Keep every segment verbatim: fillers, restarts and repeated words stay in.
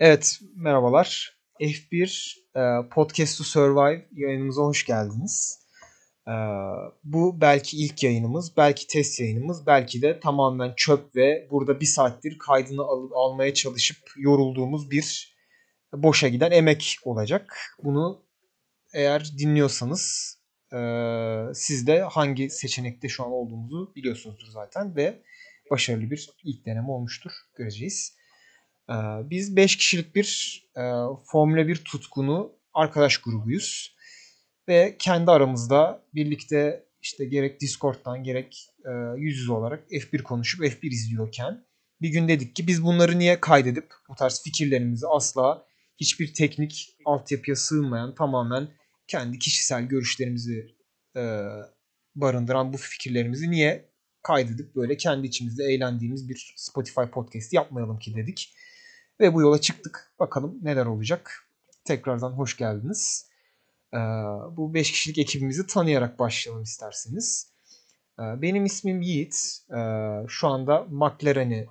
Evet, merhabalar. F bir e, Podcast to Survive yayınımıza hoş geldiniz. E, bu belki ilk yayınımız, belki test yayınımız, belki de tamamen çöp ve burada bir saattir kaydını al- almaya çalışıp yorulduğumuz bir boşa giden emek olacak. Bunu eğer dinliyorsanız e, siz de hangi seçenekte şu an olduğumuzu biliyorsunuzdur zaten ve başarılı bir ilk deneme olmuştur. Göreceğiz. Biz beş kişilik bir Formula bir tutkunu arkadaş grubuyuz. Ve kendi aramızda birlikte işte gerek Discord'dan gerek yüz yüze olarak F bir konuşup F bir izliyorken bir gün dedik ki biz bunları niye kaydedip bu tarz fikirlerimizi asla hiçbir teknik altyapıya sığmayan tamamen kendi kişisel görüşlerimizi barındıran bu fikirlerimizi niye kaydedip böyle kendi içimizde eğlendiğimiz bir Spotify podcast yapmayalım ki dedik. Ve bu yola çıktık. Bakalım neler olacak. Tekrardan hoş geldiniz. Ee, bu beş kişilik ekibimizi tanıyarak başlayalım isterseniz. Ee, benim ismim Yiğit. Ee, şu anda McLaren'i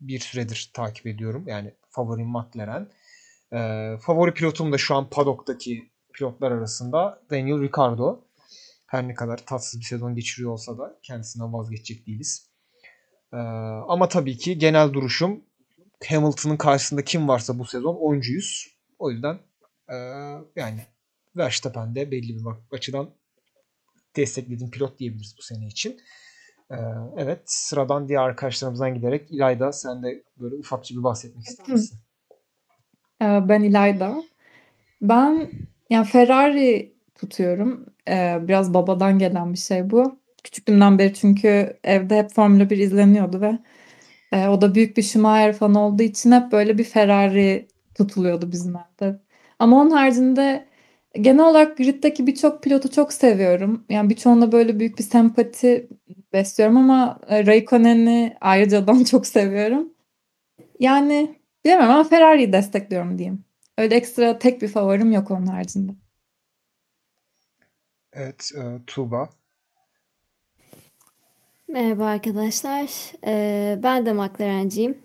bir süredir takip ediyorum. Yani favorim McLaren. Ee, favori pilotum da şu an paddock'taki pilotlar arasında Daniel Ricciardo. Her ne kadar tatsız bir sezon geçiriyor olsa da kendisinden vazgeçecek değiliz. Ee, ama tabii ki genel duruşum Hamilton'ın karşısında kim varsa bu sezon oncuyuz. O yüzden e, yani Verstappen de belli bir açıdan desteklediğim pilot diyebiliriz bu sene için. E, evet, sıradan diğer arkadaşlarımızdan giderek İlayda, sen de böyle ufakça bir bahsetmek ister misin? Ben İlayda. Ben yani Ferrari tutuyorum. E, biraz babadan gelen bir şey bu. Küçüklüğümden beri çünkü evde hep Formula bir izleniyordu ve E, o da büyük bir Schumacher fan olduğu için hep böyle bir Ferrari tutuluyordu bizim evde. Ama onun haricinde genel olarak griddeki birçok pilotu çok seviyorum. Yani birçoğunda böyle büyük bir sempati besliyorum ama e, Räikkönen'i ayrıcadan çok seviyorum. Yani bilemem ama Ferrari'yi destekliyorum diyeyim. Öyle ekstra tek bir favorim yok onun haricinde. Evet, e, Tuba. Merhaba arkadaşlar. Ee, ben de McLarenciyim.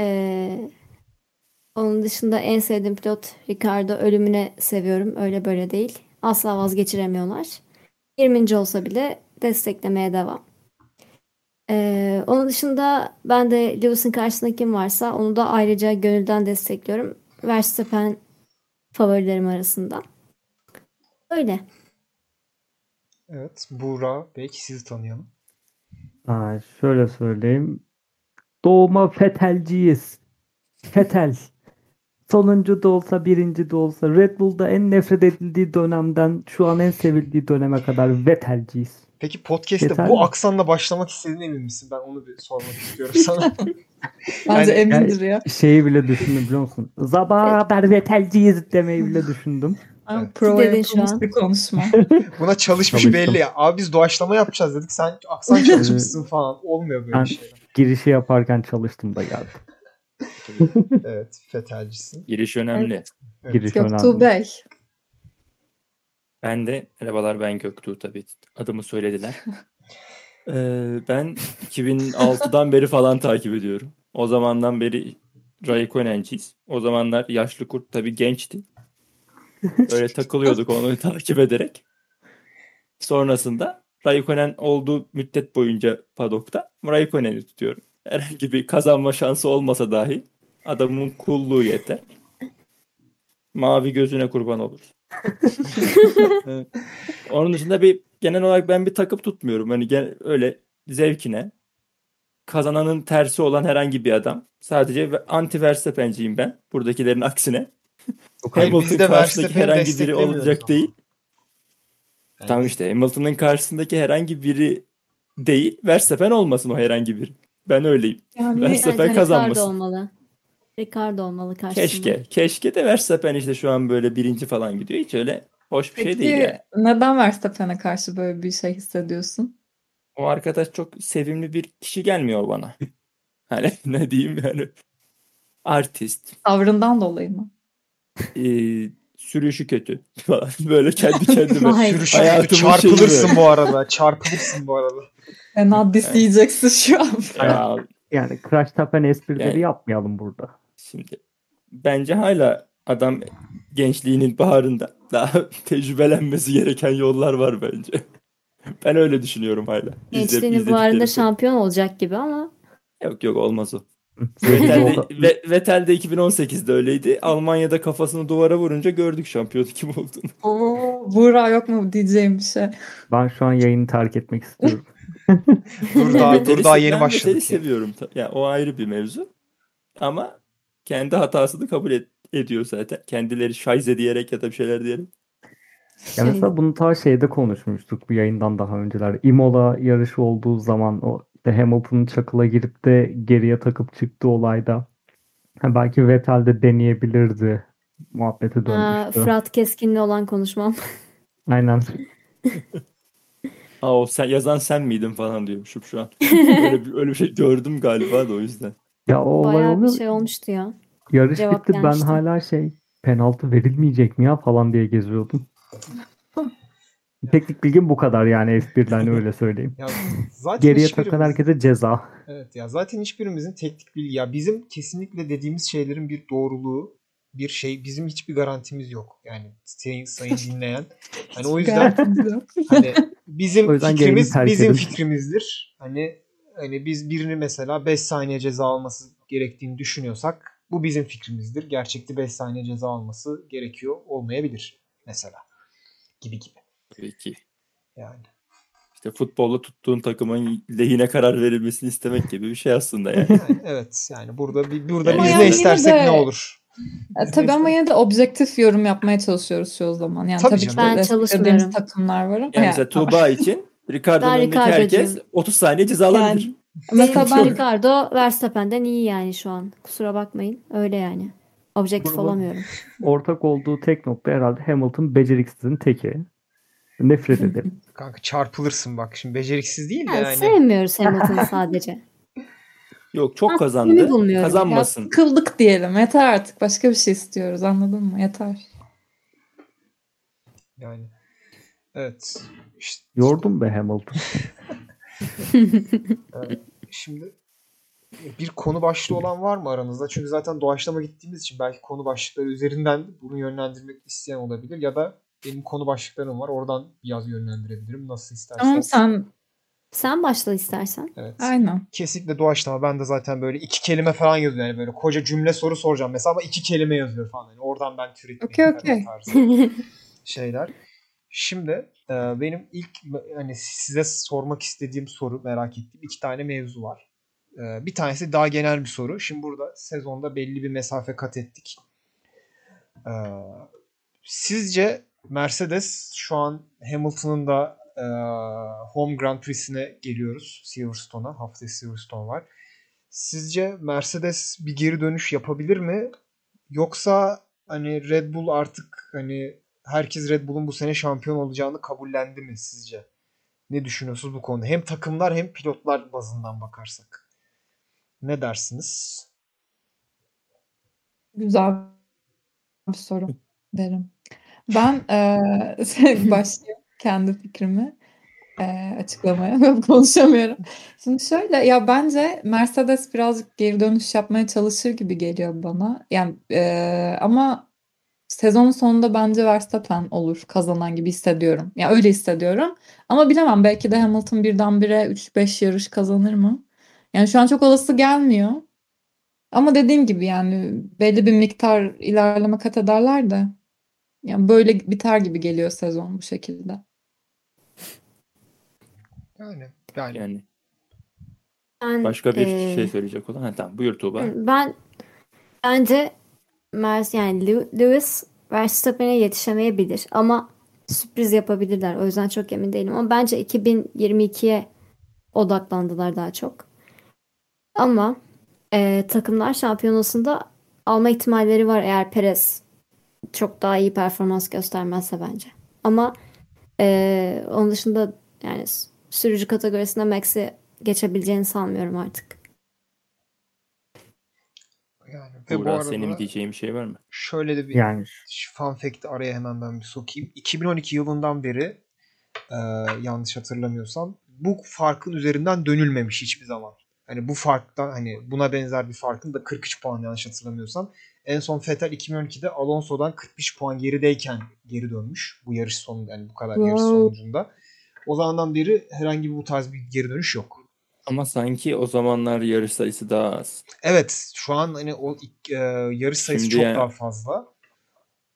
Ee, onun dışında en sevdiğim pilot Ricardo, ölümüne seviyorum. Öyle böyle değil. Asla vazgeçiremiyorlar. yirminci olsa bile desteklemeye devam. Ee, onun dışında ben de Lewis'in karşısında kim varsa onu da ayrıca gönülden destekliyorum. Verstappen favorilerim arasında. Öyle. Evet, Buğra, belki sizi tanıyalım. Ha, şöyle söyleyeyim. Doğma Vettel'ciyiz. Vettel. Sonuncu da olsa, birinci de olsa, Red Bull'da en nefret edildiği dönemden şu an en sevildiği döneme kadar Vettel'ciyiz. Peki podcast'te Vettel bu mi? Aksanla başlamak istediğine emin misin? Ben onu bir sormak istiyorum sana. Bence yani, emindir ya. Şeyi bile düşündüm biliyor musun? Sabah haber Vettel'ciyiz demeyi bile düşündüm. Provaya konuştu konuşma. Buna çalışmış belli ya. Abi biz doğaçlama yapacağız dedik. Sen aksan çalışmışsın falan. Olmuyor böyle ben şeyler. Girişi yaparken çalıştım da geldim. Evet. Vettel'cisin. Giriş önemli. Evet. Evet. Giriş Göktuğ önemli. Bey. Ben de. Merhabalar, ben Göktuğ tabii. Adımı söylediler. ee, ben iki bin altıdan beri falan takip ediyorum. O zamandan beri Räikkönen'ciyiz. O zamanlar yaşlı kurt tabii gençti. Öyle takılıyorduk onu takip ederek. Sonrasında Räikkönen olduğu müddet boyunca padokta Räikkönen'i tutuyorum. Herhangi bir kazanma şansı olmasa dahi adamın kulluğu yeter. Mavi gözüne kurban olur. Evet. Onun dışında bir genel olarak ben bir takım tutmuyorum. Hani genel, öyle zevkine kazananın tersi olan herhangi bir adam. Sadece anti Verstappen'ciyim ben. Buradakilerin aksine. Hamilton karşısındaki herhangi biri olacak değil. Yani. Tamam işte Hamilton'ın karşısındaki herhangi biri değil. Verstappen olmasın o herhangi biri. Ben öyleyim. Yani Verstappen yani kazanmasın. Ricardo olmalı. Ricardo olmalı karşısında. Keşke. Keşke de Verstappen işte şu an böyle birinci falan gidiyor. Hiç öyle hoş bir peki, şey değil yani. Neden Verstappen'e karşı böyle bir şey hissediyorsun? O arkadaş çok sevimli bir kişi gelmiyor bana. Hani ne diyeyim yani. Artist. Tavrından dolayı mı? Ee, sürüşü kötü falan böyle kendi kendime sürüşü kötü çarpılırsın bu arada çarpılırsın bu arada en adlisi yiyeceksin şu an yani, yani Crash Tapen esprileri yani, yapmayalım burada şimdi bence hala adam gençliğinin baharında, daha tecrübelenmesi gereken yollar var bence. Ben öyle düşünüyorum hala. Gençliğinin baharında şampiyon olacak gibi ama. Yok yok, olmaz o. Vettel'de, Vettel'de iki bin on sekizde öyleydi. Almanya'da kafasını duvara vurunca gördük şampiyon kim olduğunu. Oo, Buğra yok mu diyeceğim bir şey. Ben şu an yayını terk etmek istiyorum. Buğra, Buğra yeni başladık. Ben Vettel'i seviyorum. Yani o ayrı bir mevzu. Ama kendi hatasını kabul et, ediyor zaten. Kendileri şayze diyerek ya da bir şeyler diyerek. Ya mesela bunu ta şeyde konuşmuştuk bu yayından daha önceler. Imola yarışı olduğu zaman o işte Hamilton'ın çakıla girip de geriye takıp çıktığı olayda ha, belki Vettel de deneyebilirdi. Muhabbete dönmüştü. Ha, Fırat Keskin'le olan konuşmam. Aynen. Aa, o sen, yazan sen miydin falan diyormuşum şu an. Öyle bir, öyle bir şey gördüm galiba da o yüzden. Ya o bayağı olay bir şey olmuştu ya. Yarış Cevap bitti gelmişti. Ben hala şey penaltı verilmeyecek mi ya falan diye geziyordum. Teknik bilgim bu kadar yani F bir'den öyle söyleyeyim. Ya zaten geriye takan herkese ceza. Evet ya zaten hiçbirimizin teknik bilgi ya bizim kesinlikle dediğimiz şeylerin bir doğruluğu, bir şey bizim hiçbir garantimiz yok. Yani sayın, sayın dinleyen. Hani o yüzden hani bizim o yüzden fikrimiz bizim fikrimizdir. Hani hani biz birini mesela beş saniye ceza alması gerektiğini düşünüyorsak bu bizim fikrimizdir. Gerçekte beş saniye ceza alması gerekiyor olmayabilir mesela. Gibi gibi. Peki. Yani. İşte futbolda tuttuğun takımın lehine karar verilmesini istemek gibi bir şey aslında yani. Yani evet yani burada bir, burada ama biz yani ne istersek de, ne olur. E, tabii ama yine de objektif yorum yapmaya çalışıyoruz şu o zaman. Yani tabii, tabii ki ben çalışmıyorum. Takımlar var. Yani, yani mesela Tuba için Ricardo'nun önündeki herkes otuz saniye cezalanabilir. Yani, mesela ben Ricardo Verstappen'den iyi yani şu an. Kusura bakmayın. Öyle yani. Objektif burada olamıyorum. Ortak olduğu tek nokta herhalde Hamilton beceriksizin teki. Nefret ederim. Kanka çarpılırsın bak şimdi beceriksiz değil de yani. yani. Sevmiyoruz Hamilton'ı sadece. Yok çok kazandı. Kazanmasın. Ya, kıldık diyelim. Yeter artık. Başka bir şey istiyoruz. Anladın mı? Yeter. Yani. Evet. İşte, yordum işte. Be Hamilton. Yani şimdi bir konu başlığı olan var mı aranızda? Çünkü zaten doğaçlama gittiğimiz için belki konu başlıkları üzerinden bunu yönlendirmek isteyen olabilir ya da benim konu başlıklarım var. Oradan biraz yönlendirebilirim. Nasıl istersen. Tamam sen sen başla istersen. Evet. Aynen. Kesinlikle doğaçlama. Ben de zaten böyle iki kelime falan yazıyorum. Yani böyle koca cümle soru soracağım mesela ama iki kelime yazıyor falan. Yani oradan ben türetmek okay, okay. tarzı şeyler. Şimdi benim ilk hani size sormak istediğim soru, merak ettiğim iki tane mevzu var. Bir tanesi daha genel bir soru. Şimdi burada sezonda belli bir mesafe kat ettik. Sizce Mercedes şu an Hamilton'ın da e, Home Grand Prix'sine geliyoruz. Silverstone'a. Haftaya Silverstone var. Sizce Mercedes bir geri dönüş yapabilir mi? Yoksa hani Red Bull artık hani herkes Red Bull'un bu sene şampiyon olacağını kabullendi mi sizce? Ne düşünüyorsunuz bu konuda? Hem takımlar hem pilotlar bazından bakarsak. Ne dersiniz? Güzel bir soru derim. Ben e, başlayayım kendi fikrimi e, açıklamaya. Konuşamıyorum. Şimdi şöyle ya bence Mercedes birazcık geri dönüş yapmaya çalışır gibi geliyor bana. Yani e, ama sezon sonunda bence Verstappen olur kazanan gibi hissediyorum. Ya yani öyle hissediyorum. Ama bilemem belki de Hamilton birdenbire üç beş yarış kazanır mı? Yani şu an çok olası gelmiyor. Ama dediğim gibi yani belli bir miktar ilerleme kat ederler de. Yani böyle biter gibi geliyor sezon bu şekilde. Yani yani. yani. Ben, Başka bir e... şey söyleyecek olan. Ha, tamam buyur Tuğba. Ben bence Mercedes yani Lewis Verstappen'e yetişemeyebilir ama sürpriz yapabilirler. O yüzden çok emin değilim. Ama bence iki bin yirmi ikiye odaklandılar daha çok. Ama e, takımlar şampiyonasında alma ihtimalleri var eğer Perez çok daha iyi performans göstermezse bence. Ama e, onun dışında yani sürücü kategorisinde Max'i geçebileceğini sanmıyorum artık. Yani ve Buğra, bu arada senin diyeceğin bir şey var mı? Şöyle de bir yani. Fun fact araya hemen ben bir sokayım. iki bin on iki yılından beri e, yanlış hatırlamıyorsam bu farkın üzerinden dönülmemiş hiçbir zaman. hani bu farktan, hani buna benzer bir farkın da kırk üç puan yanlış hatırlamıyorsam. En son Vettel iki bin on ikide Alonso'dan kırk beş puan gerideyken geri dönmüş. Bu yarış sonu, yani bu kadar wow. yarış sonucunda. O zamandan beri herhangi bir bu tarz bir geri dönüş yok. Ama sanki o zamanlar yarış sayısı daha az. Evet, şu an hani o e, yarış sayısı şimdi çok yani, daha fazla.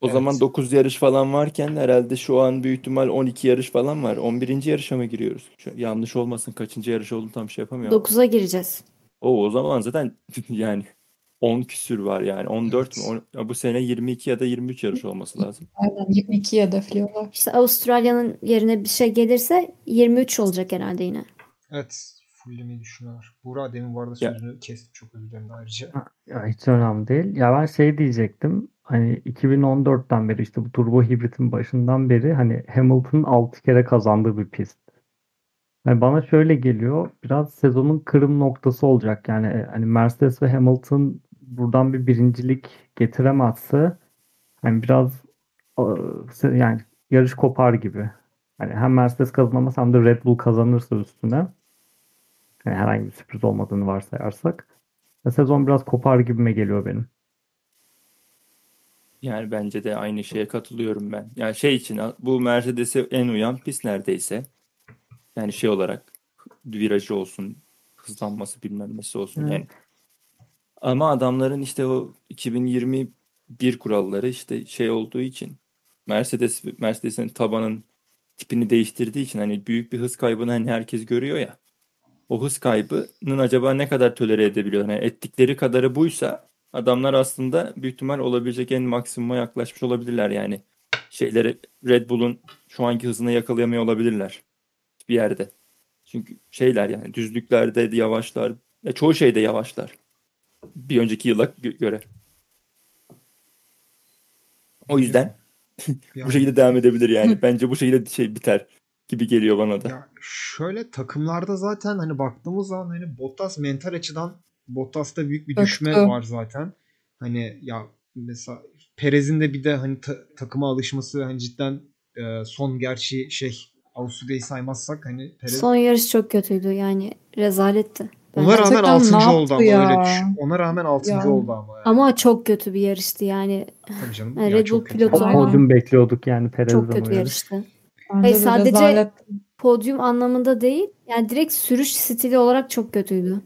O evet. zaman dokuz yarış falan varken herhalde şu an büyük ihtimal on iki yarış falan var. on birinci yarışa mı giriyoruz? Şu, yanlış olmasın, kaçıncı yarış oldu tam şey yapamıyorum. dokuza gireceğiz. O o zaman zaten yani on küsür var yani. on dört evet. mi? on, bu sene yirmi iki ya da yirmi üç yarış olması lazım. Aynen, yirmi iki ya da falan. İşte Avustralya'nın yerine bir şey gelirse yirmi üç olacak herhalde yine. Evet. Fullemeyi düşünüyorlar. Buğra demin bu arada sözünü kesip çok özür dilerim ayrıca. Ya hiç önemli değil. Ya ben şey diyecektim. Hani iki bin on dörtten beri işte bu turbo hibritin başından beri hani Hamilton'ın altı kere kazandığı bir pist. Yani bana şöyle geliyor. Biraz sezonun kırım noktası olacak. Yani hani Mercedes ve Hamilton buradan bir birincilik getiremezse hani biraz yani yarış kopar gibi. Hani hem Mercedes kazanamaz hem de Red Bull kazanırsa üstüne. Yani herhangi bir sürpriz olmadığını varsayarsak. Sezon biraz kopar gibime geliyor benim. Yani bence de aynı şeye katılıyorum ben. Yani şey için bu Mercedes'e en uyan pist neredeyse. Yani şey olarak virajı olsun, hızlanması bilmem nesi olsun. Evet. Yani. Ama adamların işte o iki bin yirmi bir kuralları işte şey olduğu için Mercedes Mercedes'in tabanın tipini değiştirdiği için hani büyük bir hız kaybını hani herkes görüyor ya. O hız kaybının acaba ne kadar tolere edebiliyor? Yani ettikleri kadarı buysa adamlar aslında büyük ihtimal olabilecek en maksimuma yaklaşmış olabilirler yani. Şeyleri Red Bull'un şu anki hızına yakalayamıyor olabilirler bir yerde. Çünkü şeyler yani düzlüklerde yavaşlar. Ya çoğu şeyde yavaşlar. Bir önceki yıla göre. O yüzden bu şekilde devam edebilir yani. Bence bu şekilde şey biter gibi geliyor bana da. Ya şöyle takımlarda zaten hani baktığımız zaman hani Bottas mental açıdan Bottas'ta büyük bir düşme Baktım. var zaten. Hani ya mesela Perez'in de bir de hani ta- takıma alışması hani cidden e, son gerçi şey Avusturya'yı saymazsak hani Perez... Son yarış çok kötüydü yani rezaletti. Ona yani rağmen altıncı oldu ama ya. öyle düşün. Ona rağmen altıncı yani. oldu ama. Yani. Ama çok kötü bir yarıştı yani. Tabii canım. Yani Red Bull pilotu. Podyum bekliyorduk yani Perez'den. Çok kötü yarıştı. Hayır, sadece zalet... podyum anlamında değil. Yani direkt sürüş stili olarak çok kötüydü.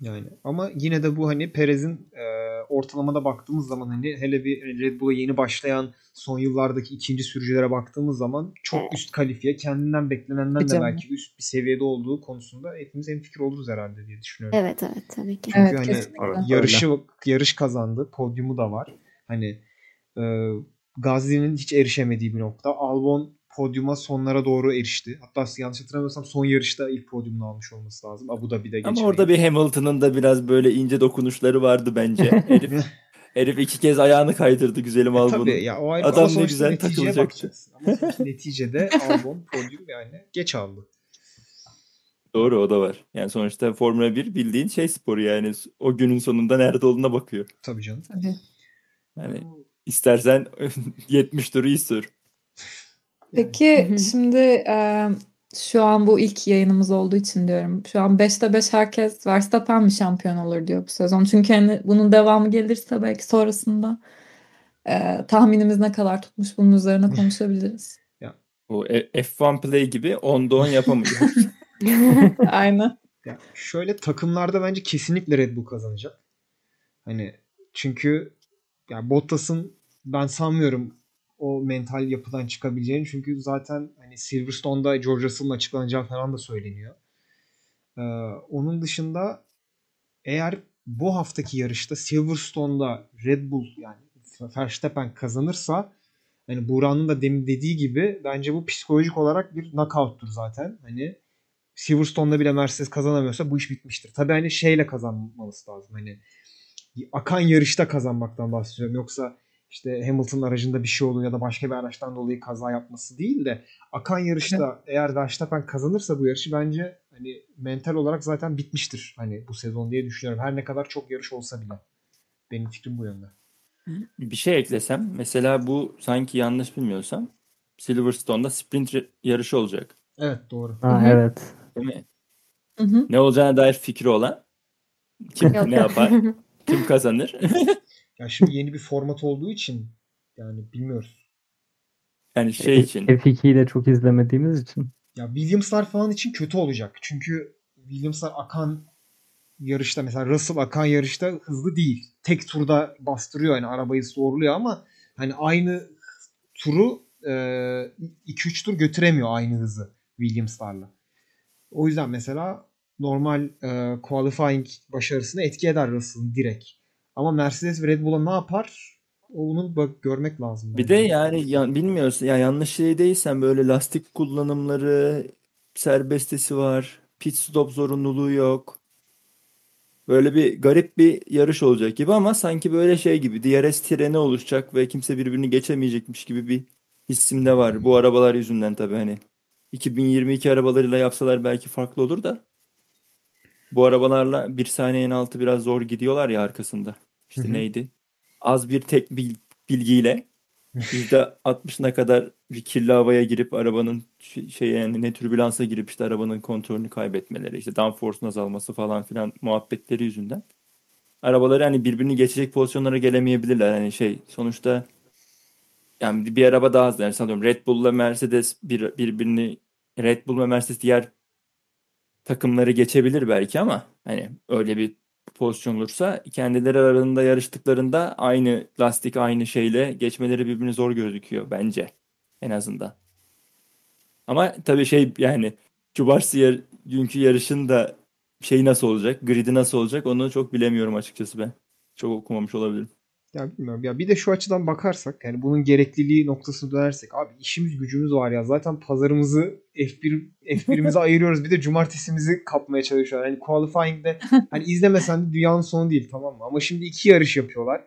Yani ama yine de bu hani Perez'in e, ortalamada baktığımız zaman hani hele bir Red Bull'a yeni başlayan son yıllardaki ikinci sürücülere baktığımız zaman çok üst kalifiye, kendinden beklenenden de belki üst bir seviyede olduğu konusunda hepimiz hemfikir oluruz herhalde diye düşünüyorum. Evet evet tabii ki. Çünkü evet, hani kesinlikle. yarışı yarış kazandı. Podyumu da var. Hani e, Gasly'nin hiç erişemediği bir nokta. Albon podyuma sonlara doğru erişti. Hatta yanlış hatırlamıyorsam son yarışta ilk podyumunu almış olması lazım. Abu Dhabi'de geçmeyi. Ama orada bir Hamilton'ın da biraz böyle ince dokunuşları vardı bence. Herif, herif iki kez ayağını kaydırdı güzelim Albon'un. E tabii ya, o adam ne güzel takılacaktı. Ama neticede Albon podyum yani geç aldı. Doğru, o da var. Yani sonuçta Formula bir bildiğin şey sporu yani. O günün sonunda nerede olduğuna bakıyor. Tabii canım. Tabii. Yani... İstersen yetmiş turu iyi sür. Peki hı hı. şimdi e, şu an bu ilk yayınımız olduğu için diyorum. Şu an beşte beş herkes Verstappen mi şampiyon olur diyor bu sezon. Çünkü hani bunun devamı gelirse belki sonrasında e, tahminimiz ne kadar tutmuş bunun üzerine konuşabiliriz. Ya, o F bir Play gibi onda on yapamıyor. Aynen. Ya, şöyle takımlarda bence kesinlikle Red Bull kazanacak. Hani çünkü yani Bottas'ın ben sanmıyorum o mental yapıdan çıkabileceğini. Çünkü zaten hani Silverstone'da George Russell'ın açıklanacağı falan da söyleniyor. Ee, onun dışında eğer bu haftaki yarışta Silverstone'da Red Bull yani Verstappen kazanırsa hani Buğra'nın da demin dediği gibi bence bu psikolojik olarak bir knockout'tur zaten. Hani Silverstone'da bile Mercedes kazanamıyorsa bu iş bitmiştir. Tabii hani şeyle kazanması lazım. Hani akan yarışta kazanmaktan bahsediyorum. Yoksa işte Hamilton'ın aracında bir şey olur ya da başka bir araçtan dolayı kaza yapması değil de akan yarışta eğer Verstappen kazanırsa bu yarışı bence hani mental olarak zaten bitmiştir. Hani bu sezon diye düşünüyorum. Her ne kadar çok yarış olsa bile. Benim fikrim bu yönde. Bir şey eklesem. Mesela bu sanki yanlış bilmiyorsam Silverstone'da sprint yarışı olacak. Evet doğru. Ha, evet. Değil mi? Hı hı. Ne olacağına dair fikri olan kim ne yapar, kim kazanır. Ya şimdi yeni bir format olduğu için yani bilmiyoruz. Yani şey için. F iki'yi de çok izlemediğimiz için. Ya Williams'lar falan için kötü olacak. Çünkü Williams'lar akan yarışta mesela Russell akan yarışta hızlı değil. Tek turda bastırıyor yani arabayı zorluyor ama hani aynı turu iki üç tur götüremiyor aynı hızı Williams'larla. O yüzden mesela normal e, qualifying başarısını etki eder Russell'ın direkt. Ama Mercedes ve Red Bull'a ne yapar? Onu bak görmek lazım. Bir yani. de yani ya, bilmiyorsun ya yanlış şey değilsen böyle lastik kullanımları serbestisi var. Pit stop zorunluluğu yok. Böyle bir garip bir yarış olacak gibi ama sanki böyle şey gibi D R S treni oluşacak ve kimse birbirini geçemeyecekmiş gibi bir hissim de var. Bu arabalar yüzünden tabii hani. iki bin yirmi iki arabalarıyla yapsalar belki farklı olur da. Bu arabalarla bir saniyenin altı biraz zor gidiyorlar ya arkasında. İşte hı hı. neydi? Az bir tek bilgiyle yüzde altmışına kadar bir kirli havaya girip arabanın şey yani ne türbülansa girip işte arabanın kontrolünü kaybetmeleri, işte downforce'un azalması falan filan muhabbetleri yüzünden arabaları hani birbirini geçecek pozisyonlara gelemeyebilirler. Hani şey sonuçta yani bir araba daha hızlı. Yani sanıyorum Red Bull'la Mercedes bir, birbirini Red Bull ve Mercedes diğer takımları geçebilir belki ama hani öyle bir pozisyon olursa kendileri aralarında yarıştıklarında aynı lastik aynı şeyle geçmeleri birbirini zor gözüküyor bence en azından. Ama tabii şey yani cumartesi yar- günkü yarışın da şeyi nasıl olacak, gridi nasıl olacak onu çok bilemiyorum açıkçası ben. Çok okumamış olabilirim. Ya bilmiyorum ya bir de şu açıdan bakarsak yani bunun gerekliliği noktasına dönersek abi işimiz gücümüz var ya zaten pazarımızı F bir F bir'imize ayırıyoruz bir de cumartesimizi kapmaya çalışıyorlar. Hani qualifying'de hani izlemesen de dünyanın sonu değil tamam mı? Ama şimdi iki yarış yapıyorlar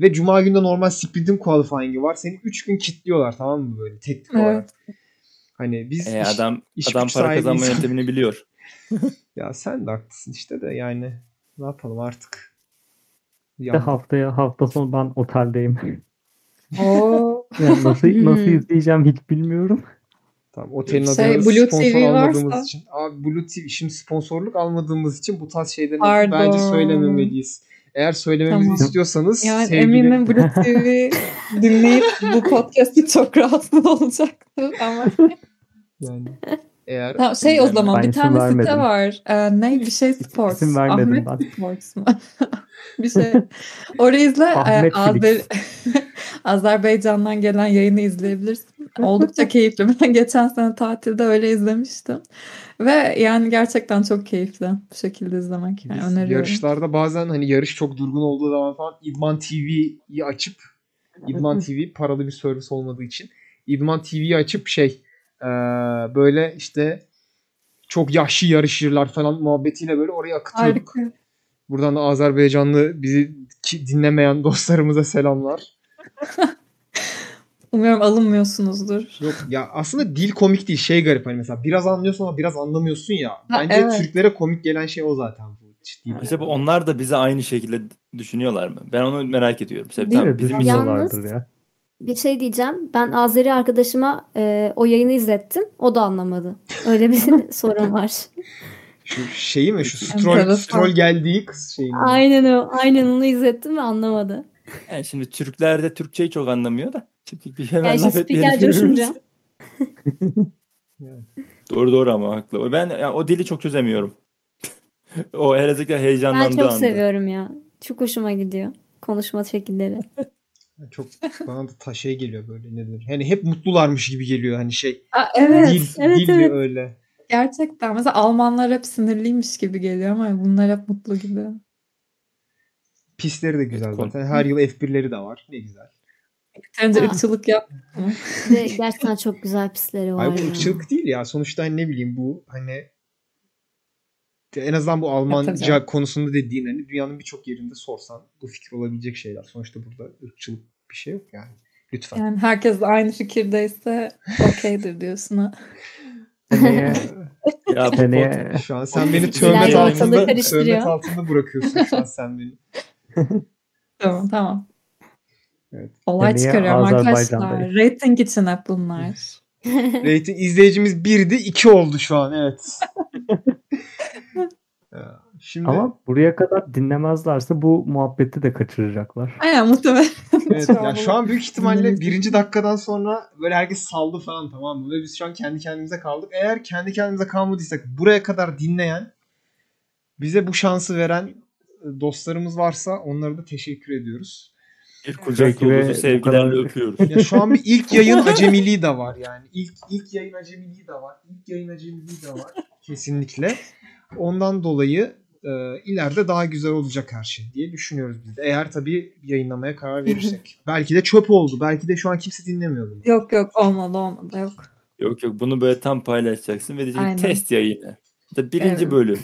ve cuma günde normal sprint'in qualifying'i var. Seni üç gün kilitliyorlar tamam mı böyle teknik olarak. Evet. Hani biz e, iş, adam iş adam para kazanma yöntemini biliyor. Ya sen de haklısın işte de yani ne yapalım artık. Ya. İşte haftaya hafta sonu ben oteldeyim. Oo. Yani nasıl nasıl izleyeceğim hiç bilmiyorum. Tamam otelin adını şey, sponsor almadığımız varsa. için. Abi Blue T V şimdi sponsorluk almadığımız için bu tarz şeyleri Pardon. bence söylememeliyiz. Eğer söylememizi tamam. istiyorsanız yani sevgili... eminim Blue T V dinleyip bu podcast'i çok rahatsız olacaktı ama. Yani eğer tamam, şey o zaman ben bir tane vermedim. site var. Ee, ne bir şey sports. İsim vermedim Ahmet ben. Sports mu? Bir şey. Orayı izle. Azer... Azerbaycan'dan gelen yayını izleyebilirsin. Oldukça keyifli. Ben geçen sene tatilde öyle izlemiştim. Ve yani gerçekten çok keyifli bu şekilde izlemek. Yani öneriyorum. Yarışlarda bazen hani yarış çok durgun olduğu zaman falan İdman T V'yi açıp İdman T V paralı bir servis olmadığı için İdman T V'yi açıp şey böyle işte çok yahşi yarışırlar falan muhabbetiyle böyle oraya akıtıyorduk. Harika. Buradan da Azerbaycanlı bizi dinlemeyen dostlarımıza selamlar. Umuyorum alınmıyorsunuzdur. Yok ya aslında dil komik değil şey garip hani mesela biraz anlıyorsun ama biraz anlamıyorsun ya. Bence ha, evet. Türklere komik gelen şey o zaten. Mesela işte onlar da bize aynı şekilde düşünüyorlar mı? Ben onu merak ediyorum. Tabii bizim yalnız ya. Bir şey diyeceğim. Ben Azeri arkadaşıma e, o yayını izlettim. O da anlamadı. Öyle bir sorun var. Şu şeyi mi? Şu stroll, stroll geldiği kız şeyi mi? Aynen o. Aynen onu izlettim ve anlamadı. Yani şimdi Türkler de Türkçeyi çok anlamıyor da. Çünkü hemen yani laf etmeyelim. Coşunca. Doğru doğru ama haklı. Ben yani o dili çok çözemiyorum. O herhalde heyecanlandığı anda. Ben çok anda. seviyorum ya. Çok hoşuma gidiyor. Konuşma şekilleri. Çok bana da taşeye geliyor böyle nedir? Hani hep mutlularmış gibi geliyor hani şey. Aa, evet, dil, evet, dil evet. öyle. Gerçekten mesela Almanlar hep sinirliymiş gibi geliyor ama bunlar hep mutlu gibi. Pisleri de güzel zaten. Her yıl F bir'leri de var. Ne güzel. Sen de ırkçılık yap. Gerçekten çok güzel pisleri var. Hayır bu ırkçılık değil ya. Sonuçta hani ne bileyim bu hani en azından bu Almanca evet, konusunda dediğin hani dünyanın birçok yerinde sorsan bu fikir olabilecek şeyler. Sonuçta burada ırkçılık bir şey yok yani. Lütfen. Yani herkes aynı fikirdeyse okeydir diyorsun ha. Seneye. Ya seneye. Şu an sen beni töhmet altında, töhmet altında bırakıyorsun şu an sen beni. Tamam tamam. Evet. Olay çıkarıyorum arkadaşlar. Rating için hep bunlar. Rating izleyicimiz birdi iki oldu şu an evet. Şimdi... Ama buraya kadar dinlemezlerse bu muhabbeti de kaçıracaklar. Aynen muhtemelen. Evet, yani şu an büyük ihtimalle birinci dakikadan sonra böyle herkes saldı falan, tamam mı? Ve biz şu an kendi kendimize kaldık. Eğer kendi kendimize kalmadıysak buraya kadar dinleyen, bize bu şansı veren dostlarımız varsa onlara da teşekkür ediyoruz. İlk kucak dolusu sevgilerle öpüyoruz. Ya şu an bir ilk yayın acemiliği de var yani. İlk ilk yayın acemiliği de var. İlk yayın acemiliği de var. Kesinlikle. Ondan dolayı e, ileride daha güzel olacak her şey diye düşünüyoruz biz de. Eğer tabii yayınlamaya karar verirsek. Belki de çöp oldu. Belki de şu an kimse dinlemiyor bunu. Yok yok olmadı olmadı yok. Yok yok bunu böyle tam paylaşacaksın ve diyeceksin aynen. Test yayını. İşte birinci evet. bölüm.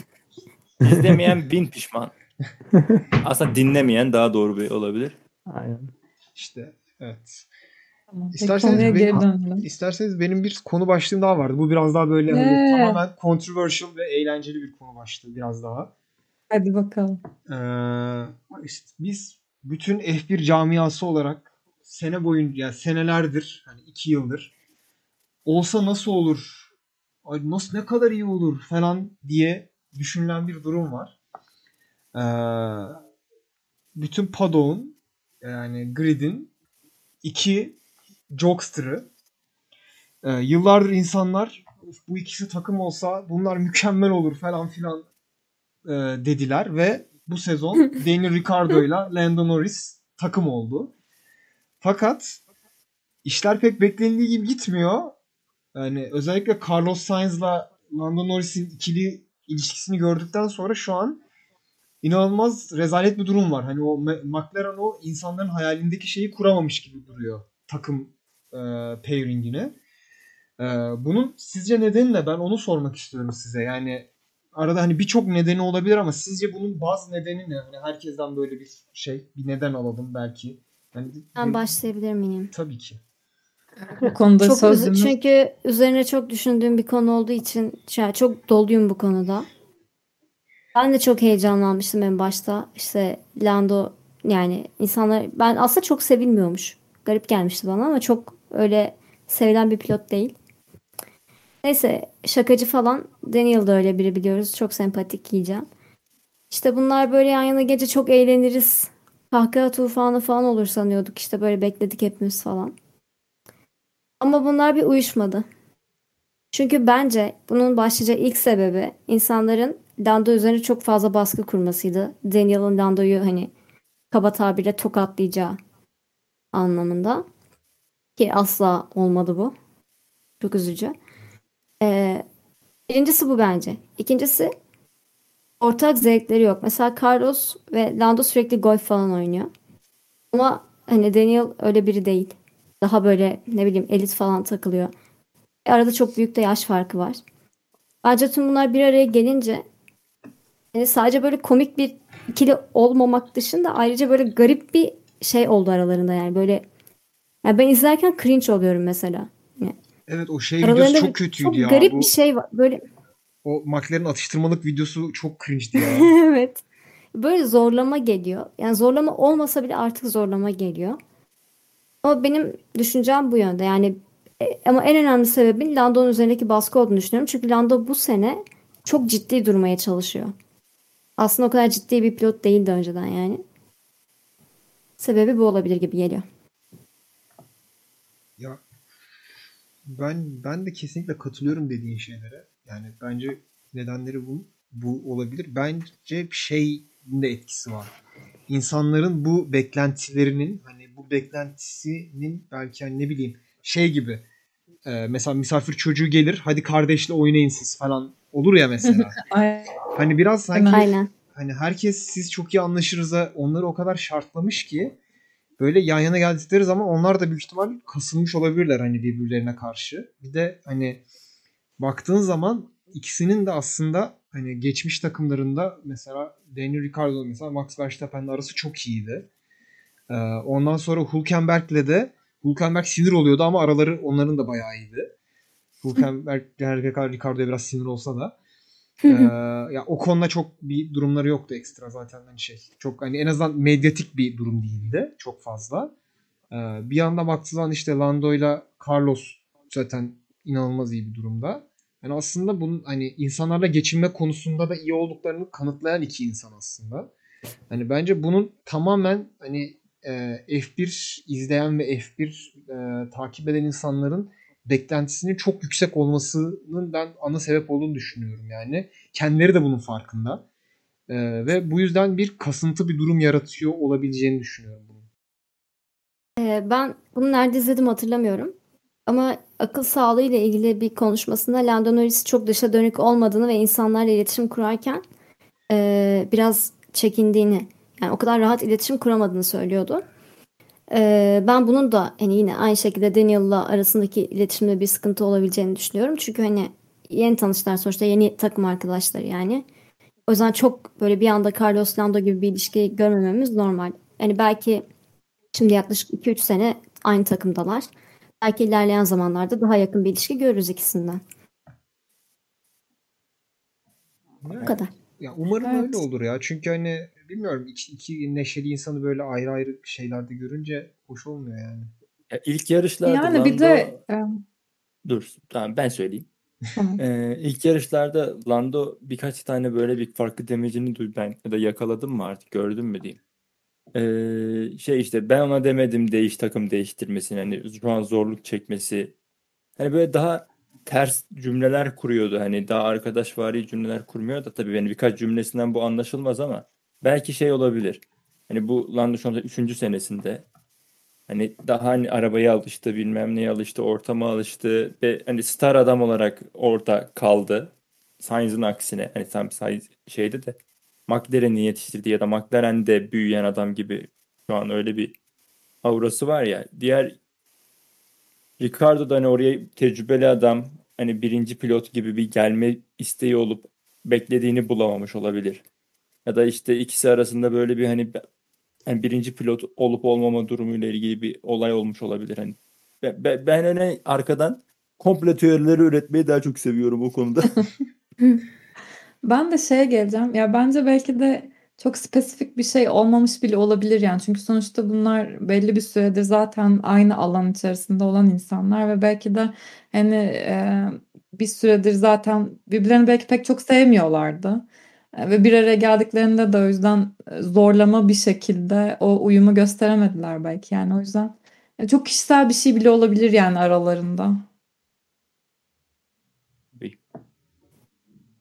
İzlemeyen bin pişman. Aslında dinlemeyen daha doğru bir olabilir. Aynen. İşte evet. Tamam, İsterseniz, benim, isterseniz benim bir konu başlığım daha vardı. Bu biraz daha böyle hani, tamamen controversial ve eğlenceli bir konu başlığı biraz daha. Hadi bakalım. Ee, işte biz bütün F bir camiası olarak sene boyunca yani senelerdir hani iki yıldır olsa nasıl olur? Ay nasıl ne kadar iyi olur falan diye düşünülen bir durum var. Ee, bütün paddock'un yani grid'in iki jokster'ı. Ee, yıllardır insanlar bu ikisi takım olsa bunlar mükemmel olur falan filan e, dediler ve bu sezon Daniel Ricciardo'yla Lando Norris takım oldu. Fakat işler pek beklenildiği gibi gitmiyor. Yani özellikle Carlos Sainz'la Lando Norris'in ikili ilişkisini gördükten sonra şu an İnanılmaz rezalet bir durum var. Hani o McLaren o insanların hayalindeki şeyi kuramamış gibi duruyor takım e, pairingine. E, bunun sizce nedeni ne? Ben onu sormak istiyorum size. Yani arada hani birçok nedeni olabilir ama sizce bunun bazı nedeni ne? Hani herkesten böyle bir şey, bir neden alalım belki. Yani, ben bir... başlayabilir miyim? Tabii ki. Bu konuda çok sözümü... üz- çünkü üzerine çok düşündüğüm bir konu olduğu için çok doluyum bu konuda. Ben de çok heyecanlanmıştım en başta. İşte Lando yani insanlar ben aslında çok sevilmiyormuş. Garip gelmişti bana ama çok öyle sevilen bir pilot değil. Neyse şakacı falan. Daniel da öyle biri biliyoruz. Çok sempatik yiyeceğim. İşte bunlar böyle yan yana gece çok eğleniriz. Kahkaha tufanı falan olur sanıyorduk. İşte böyle bekledik hepimiz falan. Ama bunlar bir uyuşmadı. Çünkü bence bunun başlıca ilk sebebi insanların Lando üzerine çok fazla baskı kurmasıydı. Daniel'ın Lando'yu hani kaba tabirle tokatlayacağı anlamında. Ki asla olmadı bu. Çok üzücü. Ee, birincisi bu bence. İkincisi ortak zevkleri yok. Mesela Carlos ve Lando sürekli golf falan oynuyor. Ama hani Daniel öyle biri değil. Daha böyle ne bileyim elit falan takılıyor. E arada çok büyük de yaş farkı var. Bence tüm bunlar bir araya gelince yani sadece böyle komik bir ikili olmamak dışında ayrıca böyle garip bir şey oldu aralarında yani böyle yani ben izlerken cringe oluyorum mesela. Yani evet o şey videosu çok kötüydü çok ya. Çok garip bu, bir şey var böyle. O McLaren'in atıştırmalık videosu çok cringe'di ya. Evet. Böyle zorlama geliyor. Yani zorlama olmasa bile artık zorlama geliyor. Ama benim düşüncem bu yönde yani ama en önemli sebebin Lando'nun üzerindeki baskı olduğunu düşünüyorum. Çünkü Lando bu sene çok ciddi durmaya çalışıyor. Aslında o kadar ciddi bir pilot değildi önceden yani. Sebebi bu olabilir gibi geliyor. Ya ben ben de kesinlikle katılıyorum dediğin şeylere. Yani bence nedenleri bu bu olabilir. Bence şeyin de etkisi var. İnsanların bu beklentilerinin hani bu beklentisinin belki hani ne bileyim şey gibi e, mesela misafir çocuğu gelir hadi kardeşle oynayın siz falan olur ya mesela. Hani biraz sanki aynen. Hani herkes siz çok iyi anlaşırız'a onları o kadar şartlamış ki böyle yan yana geldikleri zaman onlar da büyük ihtimal kasılmış olabilirler hani birbirlerine karşı. Bir de hani baktığın zaman ikisinin de aslında hani geçmiş takımlarında mesela Daniel Ricciardo mesela Max Verstappen'le arası çok iyiydi. E, ondan sonra Hulkenberg'le de Hulkenberg sinir oluyordu ama araları onların da bayağı iyiydi. Hulkenberg Ricciardo'ya biraz sinir olsa da ee, ya o konuda çok bir durumları yoktu ekstra zaten hani şey. Çok hani en azından medyatik bir durum değildi çok fazla. Ee, bir yandan baktığı zaman işte Lando'yla Carlos zaten inanılmaz iyi bir durumda. Yani aslında bunun hani insanlarla geçinme konusunda da iyi olduklarını kanıtlayan iki insan aslında. Hani bence bunun tamamen hani e, F bir izleyen ve F bir e, takip eden insanların beklentisinin çok yüksek olmasının ben ana sebep olduğunu düşünüyorum yani. Kendileri de bunun farkında. E, ve bu yüzden bir kasıntı bir durum yaratıyor olabileceğini düşünüyorum bunun. Ben bunu nerede izledim hatırlamıyorum. Ama akıl sağlığı ile ilgili bir konuşmasında Lando Norris çok dışa dönük olmadığını ve insanlarla iletişim kurarken e, biraz çekindiğini, yani o kadar rahat iletişim kuramadığını söylüyordu. E, ben bunun da hani yine aynı şekilde Daniel'la arasındaki iletişimde bir sıkıntı olabileceğini düşünüyorum. Çünkü hani yeni tanıştılar sonuçta, yeni takım arkadaşları yani. O yüzden çok böyle bir anda Carlos Lando gibi bir ilişki görmememiz normal. Yani belki şimdi yaklaşık iki üç sene aynı takımdalar. Belki ilerleyen zamanlarda daha yakın bir ilişki görürüz ikisinden. Evet. Bu kadar. Ya umarım evet. Öyle olur ya. Çünkü hani bilmiyorum iki, iki neşeli insanı böyle ayrı ayrı şeylerde görünce hoş olmuyor yani. Ya ilk yarışlarda yani Lando... bir de dur tamam ben söyleyeyim. ee, ilk yarışlarda Lando birkaç tane böyle bir farklı demecini duydum ben ya da yakaladım mı artık gördüm mü diyeyim. Ee, şey işte ben ona demedim değiş takım değiştirmesini hani şu an zorluk çekmesi hani böyle daha ters cümleler kuruyordu hani daha arkadaşvari cümleler kurmuyor da tabii benim birkaç cümlesinden bu anlaşılmaz ama belki şey olabilir hani bu Lando şu anda üçüncü senesinde hani daha hani arabaya alıştı bilmem neye alıştı ortama alıştı ve hani star adam olarak orada kaldı Sainz'in aksine hani tam Sainz şeydi de McLaren'i yetiştirdi ya da McLaren'de büyüyen adam gibi şu an öyle bir aurası var ya. Diğer Ricardo da hani oraya tecrübeli adam hani birinci pilot gibi bir gelme isteği olup beklediğini bulamamış olabilir. Ya da işte ikisi arasında böyle bir hani, hani birinci pilot olup olmama durumuyla ilgili bir olay olmuş olabilir. Hani ben, ben hani arkadan komplo teorileri üretmeyi daha çok seviyorum o konuda. Ben de şeye geleceğim. Ya bence belki de çok spesifik bir şey olmamış bile olabilir yani. Çünkü sonuçta bunlar belli bir süredir zaten aynı alan içerisinde olan insanlar ve belki de hani e, bir süredir zaten birbirlerini belki pek çok sevmiyorlardı. E, ve bir araya geldiklerinde de o yüzden zorlama bir şekilde o uyumu gösteremediler belki yani. O yüzden e, çok kişisel bir şey bile olabilir yani aralarında.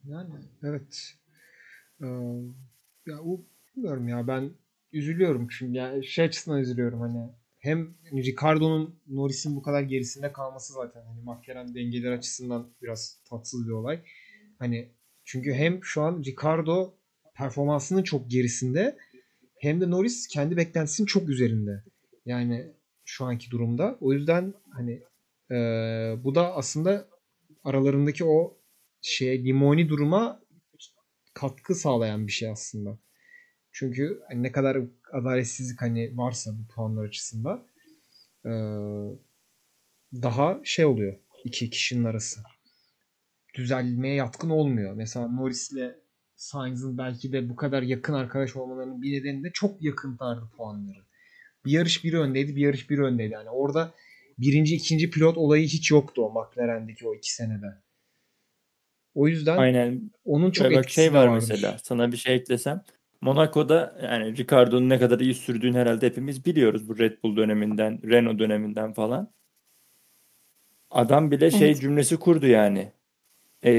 Yani evet. Ee, ya o bilmiyorum ya ben üzülüyorum çünkü yani şey açısından üzülüyorum hani hem Ricardo'nun Norris'in bu kadar gerisinde kalması zaten hani McLaren dengeleri açısından biraz tatsız bir olay. Hani çünkü hem şu an Ricardo performansının çok gerisinde hem de Norris kendi beklentisinin çok üzerinde. Yani şu anki durumda. O yüzden hani e, bu da aslında aralarındaki o şey limoni duruma katkı sağlayan bir şey aslında. Çünkü hani ne kadar adaletsizlik hani varsa bu puanlar açısından ee, daha şey oluyor iki kişinin arası. Düzelmeye yatkın olmuyor. Mesela Norris'le Sainz'ın belki de bu kadar yakın arkadaş olmalarının bir nedeni de çok yakınlardı puanları. Bir yarış biri öndeydi, bir yarış biri öndeydi. Yani orada birinci, ikinci pilot olayı hiç yoktu o McLaren'deki o iki senede. O yüzden aynen. Onun çok etkisi şey var varmış. Mesela sana bir şey eklesem Monaco'da yani Ricardo'nun ne kadar iyi sürdüğünü herhalde hepimiz biliyoruz bu Red Bull döneminden, Renault döneminden falan. Adam bile şey evet. Cümlesi kurdu yani. Ee,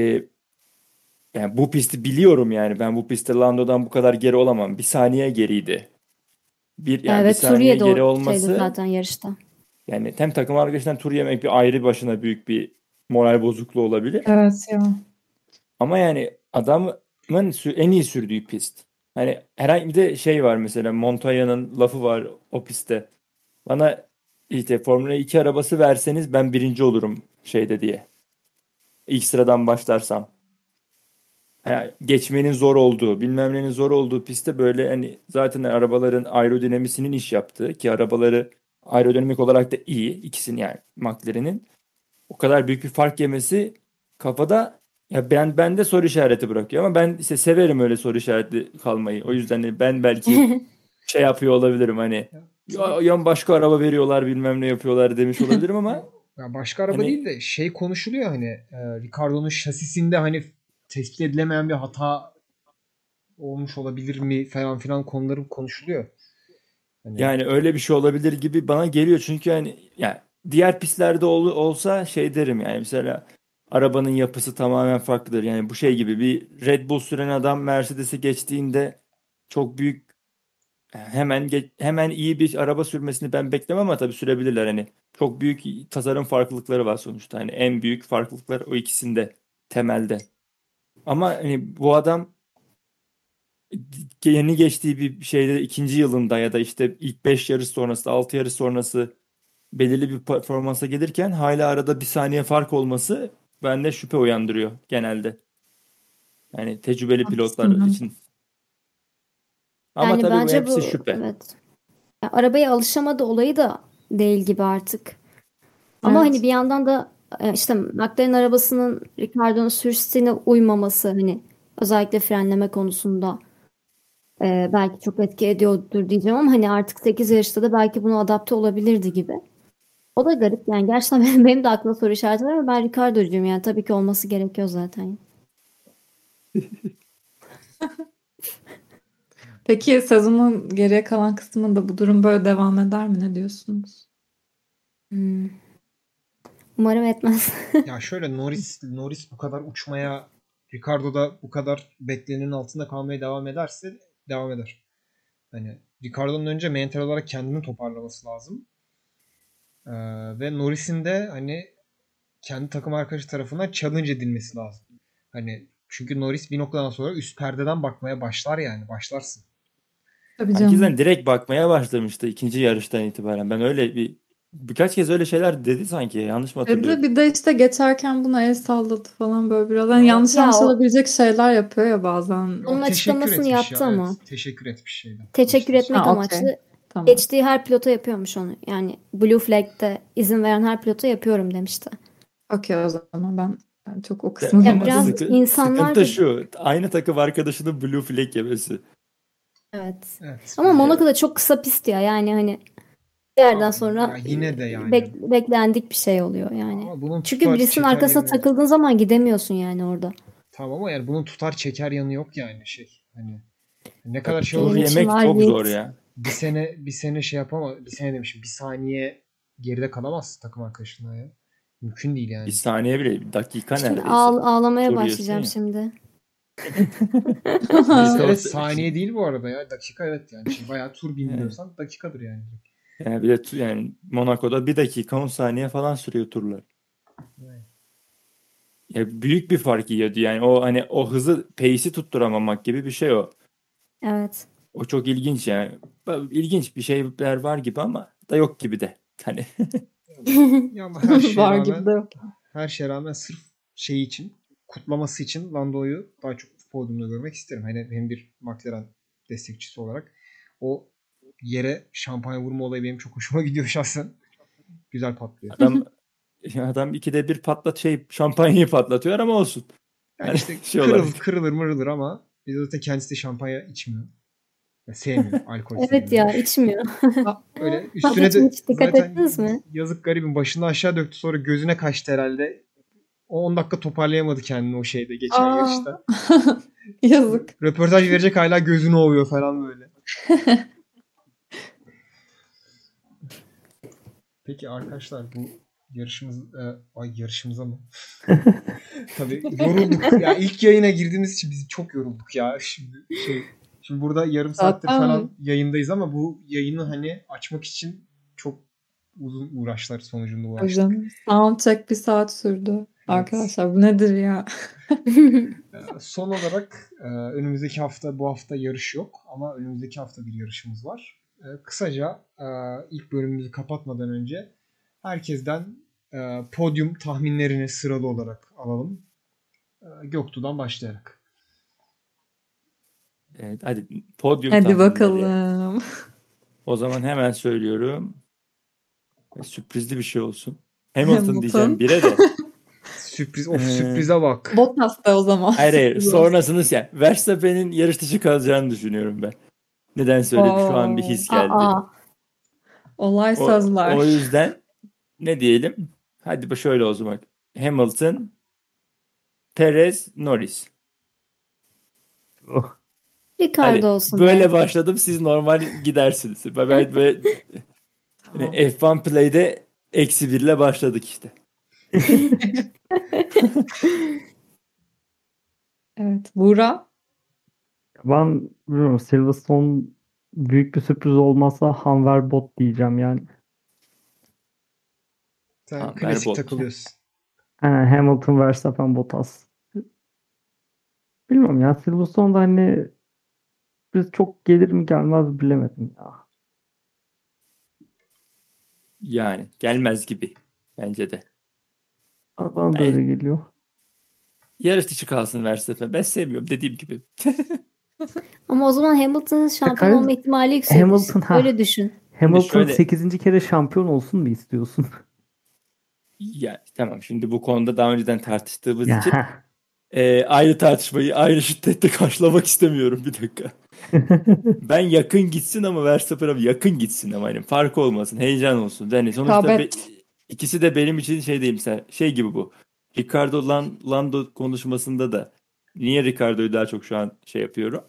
yani bu pisti biliyorum yani ben bu pistte Lando'dan bu kadar geri olamam. Bir saniye geriydi. Bir yani evet, bir saniye Suriye'de geri olması zaten yarışta. Yani hem takım arkadaşından tur yemek bir ayrı başına büyük bir moral bozukluğu olabilir. Evet ya. Ama yani adamın en iyi sürdüğü pist. Hani herhangi bir de şey var mesela Montoya'nın lafı var o pistte. Bana işte Formula iki arabası verseniz ben birinci olurum şeyde diye. İlk sıradan başlarsam. Yani geçmenin zor olduğu, bilmem nenin zor olduğu pistte böyle hani zaten arabaların aerodinamisinin iş yaptığı ki arabaları aerodinamik olarak da iyi. İkisinin yani McLaren'in o kadar büyük bir fark yemesi kafada ya ben bende soru işareti bırakıyor ama ben işte severim öyle soru işareti kalmayı. O yüzden ben belki şey yapıyor olabilirim hani. Ya başka araba veriyorlar bilmem ne yapıyorlar demiş olabilirim ama Yani başka araba hani... değil de şey konuşuluyor hani e, Ricardo'nun şasisinde hani tespit edilemeyen bir hata olmuş olabilir mi falan filan konuları konuşuluyor. Hani... Yani öyle bir şey olabilir gibi bana geliyor çünkü hani yani diğer pistlerde ol, olsa şey derim yani mesela arabanın yapısı tamamen farklıdır. Yani bu şey gibi bir Red Bull süren adam Mercedes'e geçtiğinde çok büyük hemen geç, hemen iyi bir araba sürmesini ben beklemem ama tabii sürebilirler hani. Çok büyük tasarım farklılıkları var sonuçta. Hani en büyük farklılıklar o ikisinde temelde. Ama hani bu adam yeni geçtiği bir şeyde ikinci yılında ya da işte ilk beş yarış sonrası, altı yarış sonrası belirli bir performansa gelirken hala arada bir saniye fark olması bende şüphe uyandırıyor genelde. Yani tecrübeli pilotlar için. Ama yani tabii bu hepsi bu, şüphe. Evet. Yani arabaya alışamadı olayı da değil gibi artık. Evet. Ama hani bir yandan da işte McLaren arabasının Ricardo'nun sürüş stiline uymaması hani özellikle frenleme konusunda e, belki çok etki ediyordur diyeceğim ama hani artık sekiz yarışta da belki bunu adapte olabilirdi gibi. O da garip yani gerçekten benim, benim de aklımda soru işareti var ama ben Ricardo'cuyum yani tabii ki olması gerekiyor zaten. Peki sezonun geriye kalan kısmında bu durum böyle devam eder mi? Ne diyorsunuz? Hmm. Umarım etmez. Ya şöyle Norris Norris bu kadar uçmaya, Ricardo da bu kadar beklenenin altında kalmaya devam ederse devam eder. Yani Ricardo'nun önce mental olarak kendini toparlaması lazım. Ee, ve Norris'in de hani kendi takım arkadaşı tarafından challenge edilmesi lazım. Hani çünkü Norris bir noktadan sonra üst perdeden bakmaya başlar yani. Başlarsın. Herkesten direkt bakmaya başlamıştı ikinci yarıştan itibaren. Ben öyle bir birkaç kez öyle şeyler dedi sanki. Yanlış mı hatırlıyorum? Bir de işte geçerken buna el salladı falan böyle biraz. Yani yanlış ya anlaşılabilecek o... şeyler yapıyor ya bazen. Onun açıklamasını yaptı ya, ama. Evet, teşekkür etmiş şeyden. Teşekkür etmek ha, amaçlı. Okay. Tamam. Geçtiği her pilota yapıyormuş onu. Yani Blue Flag'de izin veren her pilota yapıyorum demişti. Okey o zaman ben... Yani çok o kısmı ya, biraz sıkı, insanlar sıkıntı da... şu. Aynı takım arkadaşının Blue Flag yemesi. Evet. evet. Ama Monaco'da çok kısa pist ya. Yani hani bir yerden sonra ya yine de yani. Bek, beklendik bir şey oluyor yani. Çünkü birisinin arkasına takıldığın zaman gidemiyorsun yani orada. Tamam ama yani bunun tutar çeker yanı yok yani şey. Hani ne kadar şey olur yemek çok git. Zor ya. Bir sene bir sene şey yapamaz. Bir sene demişim. Bir saniye geride kalamazsın takım arkadaşına ya. Mümkün değil yani. Bir saniye bile, bir dakika şimdi neredeyse. Ağl- ağlamaya soruyorsun başlayacağım ya. Şimdi. Evet, saniye değil bu arada ya. Dakika evet yani. Şimdi bayağı tur bilmiyorsan evet. Dakikadır yani. Yani bir de yani Monaco'da bir dakika on saniye falan sürüyor turlar. Evet. Ya büyük bir fark yiyordu yani. O hani o hızı pace'i tutturamamak gibi bir şey o. Evet. O çok ilginç yani. İlginç bir şeyler var gibi ama da yok gibi de. Hani ya ama her şeye rağmen, her şeye rağmen sırf şeyi için kutlaması için Lando'yu daha çok podyumda görmek isterim. Hani hem bir McLaren destekçisi olarak o yere şampanya vurma olayı benim çok hoşuma gidiyor şahsen. Güzel patlıyor. Adam adam ikide bir patlat şey şampanyayı patlatıyor ama olsun. Yani, yani işte şey kırıl, kırılır mırılır ama biz zaten kendisi de şampanya içmiyor. Ya sevmiyor alkol. Evet sevmiyor. Ya içmiyor. Öyle üstüne de dikkat ettiniz mi? Yazık garibin başını aşağı döktü sonra gözüne kaçtı herhalde. O on dakika toparlayamadı kendini o şeyde geçen yarışta. Yazık. Röportaj verecek hala gözünü ovuyor falan böyle. Peki arkadaşlar bu yarışımız e, ay yarışımıza mı? Tabii yorulduk. Ya ilk yayına girdiğimiz için biz çok yorulduk ya. Şimdi şey Şimdi burada yarım saattir falan yayındayız ama bu yayını hani açmak için çok uzun uğraşlar sonucunda uğraştık. Hocam soundcheck bir saat sürdü. Evet. Arkadaşlar bu nedir ya? Son olarak önümüzdeki hafta bu hafta yarış yok ama önümüzdeki hafta bir yarışımız var. Kısaca ilk bölümümüzü kapatmadan önce herkesten podyum tahminlerini sıralı olarak alalım. Göktuğ'dan başlayarak. Evet, hadi podyum hadi bakalım. Ya. O zaman hemen söylüyorum. Sürprizli bir şey olsun. Hamilton diyeceğim bire de. Sürpriz of sürprize bak. Bottas da o zaman. Hayır hayır sonrasını sen. Verstappen'in yarış dışı kalacağını düşünüyorum ben. Neden söyledim şu an bir his geldi. Aa, olay sözler. O, o yüzden ne diyelim? Hadi şöyle olsun bak. Hamilton, Perez, Norris. Oh. Ricardo hani olsun. Böyle yani başladım, siz normal gidersiniz. Ben böyle hani F bir Play'de eksi birle başladık işte. Evet. Buğra? Ben bilmiyorum. Silverstone büyük bir sürpriz olmazsa Hamverbot diyeceğim yani. Sen ha, klasik Bot takılıyorsun. Yani Hamilton, Verstappen, Bottas. Bilmiyorum ya. Silverstone'da hani biz çok gelir mi gelmez bilemedim ya. Yani gelmez gibi. Bence de. Adam böyle yani geliyor. Yarış dışı kalsın Verstappen. Ben sevmiyorum dediğim gibi. Ama o zaman Hamilton'ın şampiyon olma ihtimali yüksek. Öyle düşün. Hamilton şöyle sekizinci kere şampiyon olsun mu istiyorsun? Ya tamam, şimdi bu konuda daha önceden tartıştığımız ya için e, ayrı tartışmayı ayrı şiddetle karşılamak istemiyorum, bir dakika. Ben yakın gitsin ama Verstappen abi yakın gitsin ama yani fark olmasın, heyecan olsun. Yani sonuçta be, ikisi de benim için şey değil mesela, şey gibi bu. Ricardo Lan, Lando konuşmasında da niye Ricardo'yu daha çok şu an şey yapıyorum?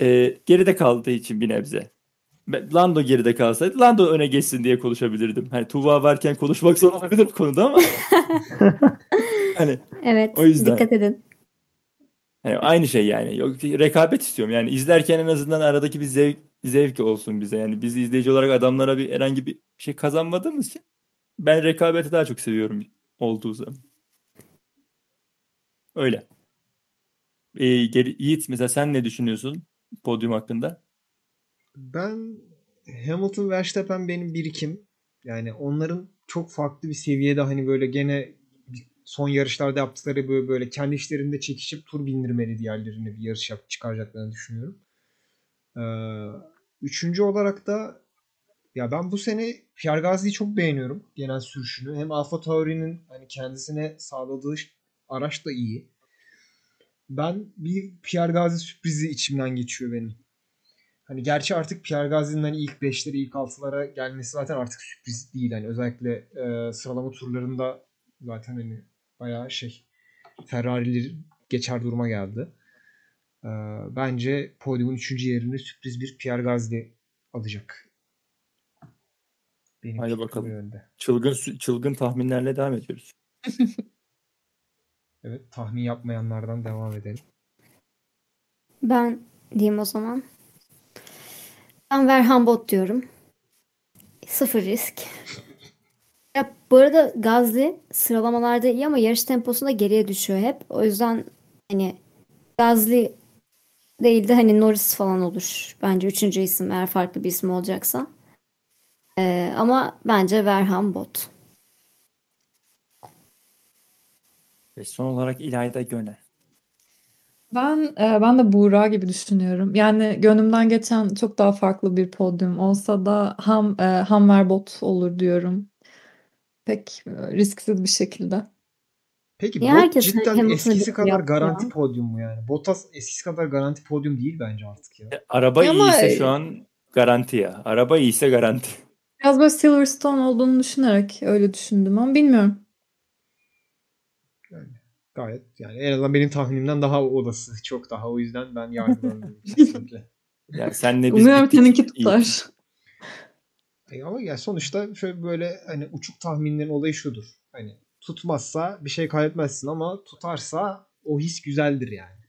Ee, geride kaldığı için bir nebze. Lando geride kalsaydı Lando öne geçsin diye konuşabilirdim. Hani Tuba varken konuşmak zor olabilir bu konuda ama. Hani evet, o yüzden dikkat edin. Hani aynı şey yani. Yok, rekabet istiyorum. Yani izlerken en azından aradaki bir zevk, zevk olsun bize. Yani biz izleyici olarak adamlara bir herhangi bir şey kazanmadığımız için ben rekabeti daha çok seviyorum olduğu zaman. Öyle. Ee, Yiğit mesela sen ne düşünüyorsun podyum hakkında? Ben Hamilton, Verstappen benim birikim. Yani onların çok farklı bir seviyede hani böyle gene son yarışlarda yaptıkları böyle, böyle kendi işlerinde çekişip tur bindirmeli diğerlerine bir yarış yap, çıkaracaklarını düşünüyorum. Ee, üçüncü olarak da ya ben bu sene Pierre Gasly'yi çok beğeniyorum. Genel sürüşünü. Hem AlphaTauri'nin hani kendisine sağladığı araç da iyi. Ben bir Pierre Gasly sürprizi içimden geçiyor benim. Hani gerçi artık Pierre Gasly'nin hani ilk beşlere, ilk altılara gelmesi zaten artık sürpriz değil. Hani özellikle e, sıralama turlarında zaten hani bayağı şey Ferrari'leri geçer duruma geldi. E, bence podyumun üçüncü yerini sürpriz bir Pierre Gasly alacak. Benim hadi bakalım. Yönde. Çılgın çılgın tahminlerle devam ediyoruz. Evet, tahmin yapmayanlardan devam edelim. Ben diyeyim o zaman. Ben Verhambot diyorum. Sıfır risk. Ya, bu arada Gasly sıralamalarda iyi ama yarış temposunda geriye düşüyor hep. O yüzden hani Gasly değil de hani Norris falan olur. Bence üçüncü isim, eğer farklı bir isim olacaksa. Ee, ama bence Verhambot. Ve son olarak İlayda Göne. Ben e, ben de Buğra gibi düşünüyorum. Yani gönlümden geçen çok daha farklı bir podyum olsa da ham e, Hamverbot olur diyorum. Pek e, risksiz bir şekilde. Peki ya Bot cidden eskisi kadar garanti ya podyum mu yani? Bottas eskisi kadar garanti podyum değil bence artık ya. E, araba ama iyiyse şu an garanti ya. Araba iyiyse garanti. Biraz böyle Silverstone olduğunu düşünerek öyle düşündüm ama bilmiyorum. Gayet yani en azından benim tahminimden daha odası çok daha, o yüzden ben yargılandım kesinlikle. Yani senle biz umuyorum seninki tutar. E ama ya sonuçta şöyle böyle hani uçuk tahminlerin olayı şudur. Hani tutmazsa bir şey kaybetmezsin ama tutarsa o his güzeldir yani.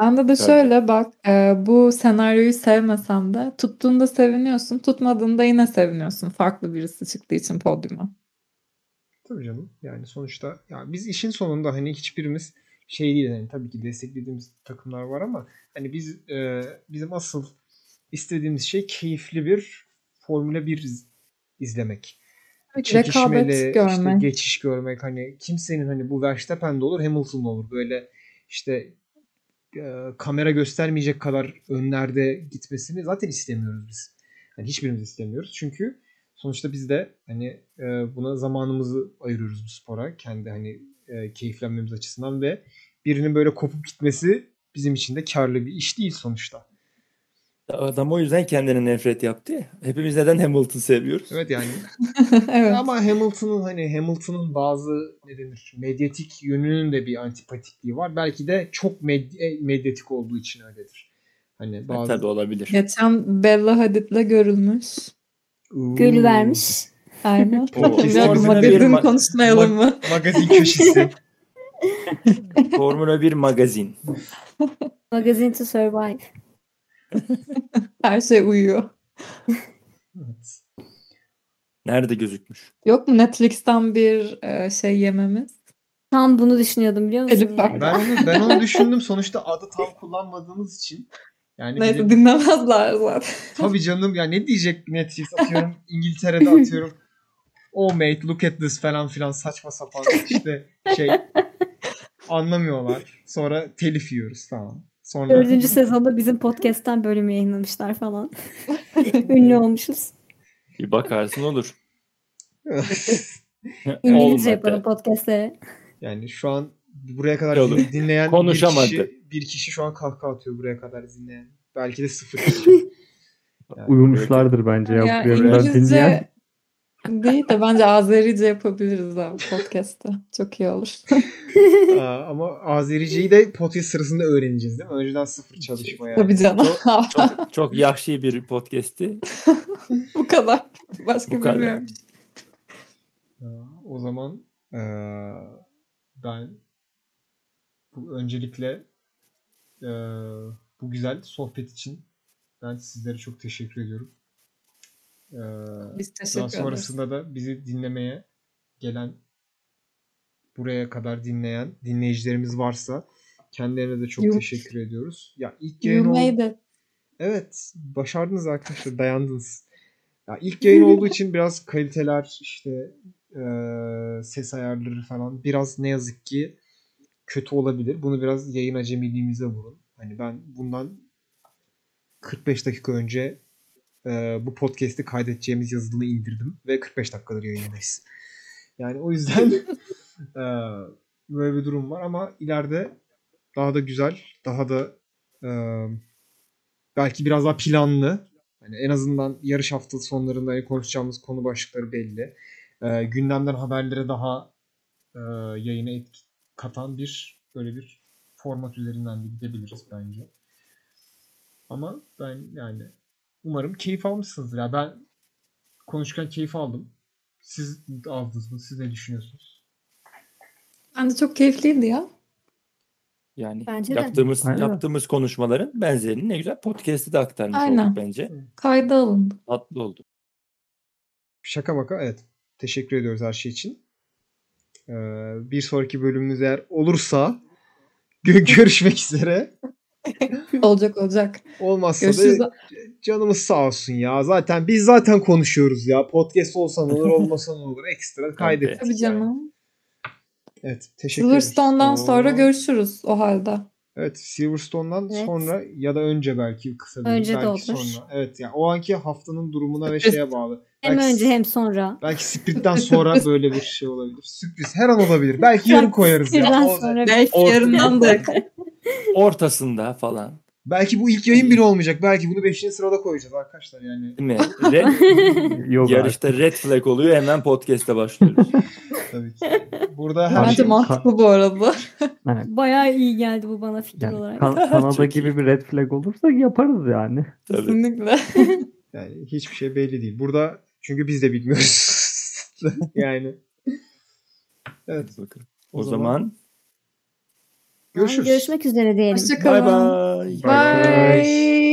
Bende de şöyle bak, e, bu senaryoyu sevmesem de tuttuğunda seviniyorsun, tutmadığında yine seviniyorsun. Farklı birisi çıktığı için podyuma. Tabii canım. Yani sonuçta ya biz işin sonunda hani hiçbirimiz şey değil hani tabii ki desteklediğimiz takımlar var ama hani biz e, bizim asıl istediğimiz şey keyifli bir Formula bir iz, izlemek. Çekişmeli, işte geçiş görmek. Hani kimsenin hani bu Verstappen'de olur, Hamilton'da olur. Böyle işte e, kamera göstermeyecek kadar önlerde gitmesini zaten istemiyoruz biz. Hani hiçbirimiz istemiyoruz. Çünkü sonuçta biz de hani buna zamanımızı ayırıyoruz bu spora. Kendi hani keyiflenmemiz açısından ve birinin böyle kopup gitmesi bizim için de karlı bir iş değil sonuçta. Adam o yüzden kendine nefret yaptı. Hepimiz neden Hamilton seviyoruz? Evet yani. Evet. Ama Hamilton'ın hani Hamilton'ın bazı ne denir medyatik yönünün de bir antipatikliği var. Belki de çok med- medyatik olduğu için öyledir. Hani bazı hatta da olabilir. Geçen Bella Hadid'le görülmüş. Görülmüş. Aynen. Magazin ma- konuşmayalım ma- mı? Magazin köşesi. Formula bir magazin. Magazin to Survive. Her şey uyuyor. Evet. Nerede gözükmüş? Yok mu Netflix'ten bir şey yememiz? Tam bunu düşünüyordum biliyor musun? Yani? Ben, onu, ben onu düşündüm. Sonuçta adı tam kullanmadığımız için. Yani neyse bile... dinlemezler zaten. Tabii canım ya ne diyecek Netflix atıyorum. İngiltere'de atıyorum. Oh mate look at this falan filan saçma sapan işte şey anlamıyorlar. Sonra telif yiyoruz falan. Sonra... Dördüncü sezonda bizim podcast'ten bölüm yayınlamışlar falan. Ünlü olmuşuz. Bir bakarsın olur. İngilizce yapalım podcastlere. Yani şu an buraya kadar olur. Dinleyen bir kişi, bir kişi şu an kahkaha atıyor buraya kadar dinleyen. Belki de sıfır kişi. Yani uyumuşlardır bence. Ya, ya İngilizce dinleyen. Değil de bence Azerice yapabiliriz abi podcast'ta. Çok iyi olur. Aa, ama Azerice'yi de podcast sırasında öğreneceğiz değil mi? Önceden sıfır çalışma yani. Tabii canım. Çok, çok, çok yakşı bir podcast'ti. Bu kadar. Başka bu kadar. Bilmiyorum. Aa, o zaman ee, ben bu, öncelikle ee, bu güzel sohbet için ben sizlere çok teşekkür ediyorum. Ee, daha sonrasında ederiz. Da bizi dinlemeye gelen buraya kadar dinleyen dinleyicilerimiz varsa kendilerine de çok you, teşekkür ediyoruz. Ya ilk yayın oldu. Evet, başardınız arkadaşlar, dayandınız. Ya ilk yayın olduğu için biraz kaliteler işte e, ses ayarları falan biraz ne yazık ki kötü olabilir. Bunu biraz yayın acemiliğimize vurun. Hani ben bundan kırk beş dakika önce Ee, bu podcast'i kaydedeceğimiz yazılımı indirdim ve kırk beş dakikadır yayındayız. Yani o yüzden e, böyle bir durum var ama ileride daha da güzel, daha da e, belki biraz daha planlı. Yani en azından yarış hafta sonlarında konuşacağımız konu başlıkları belli. E, gündemden haberlere daha e, yayına etki katan bir böyle bir format üzerinden de gidebiliriz bence. Ama ben yani umarım keyif almışsınızdır. Ya ben konuşurken keyif aldım. Siz aldınız mı? Siz ne düşünüyorsunuz? Bence çok keyifliydi ya. Yani bence yaptığımız de. yaptığımız konuşmaların benzerini ne güzel podcast'te de aktarmış aynen. Olduk bence. Kayda alındı. Tatlı oldu. Şaka maka evet. Teşekkür ediyoruz her şey için. Ee, bir sonraki bölümümüz eğer olursa görüşmek üzere. olacak olacak. Olmazsa görüşürüz. Da canımız sağ olsun ya. Zaten biz zaten konuşuyoruz ya. Podcast olsa ne olur, olmasa ne olur. Ekstra kaydettik. Tabii canım. Yani. Evet, teşekkür ederim. Silverstone'dan Oo. sonra görüşürüz o halde. Evet, Silverstone'dan evet. Sonra ya da önce belki kısa bir önce belki de olur. Sonra. Evet ya yani o anki haftanın durumuna ve şeye bağlı. Hem belki, önce hem sonra. Belki Sprint'ten sonra böyle bir şey olabilir. Sürpriz her an olabilir. Belki yarın koyarız ya. O, sonra belki yarından da ortasında falan. Belki bu ilk yayın bile olmayacak. Belki bunu beşinci sırada koyacağız arkadaşlar yani. Değil mi? Red... Yok yarışta artık. Red flag oluyor. Hemen podcast'e başlıyoruz. Tabii ki. Burada her bence şey... mantıklı bu arada. Evet. Bayağı iyi geldi bu bana fikir yani, olarak. Kan- Kanada gibi bir red flag olursa yaparız yani. Tabii. Kesinlikle. Yani hiçbir şey belli değil. Burada çünkü biz de bilmiyoruz. Yani. Evet. O, o zaman... zaman... Görüşürüz. Görüşmek üzere diyelim. Hoşçakalın. Bye bye. Bye. Bye.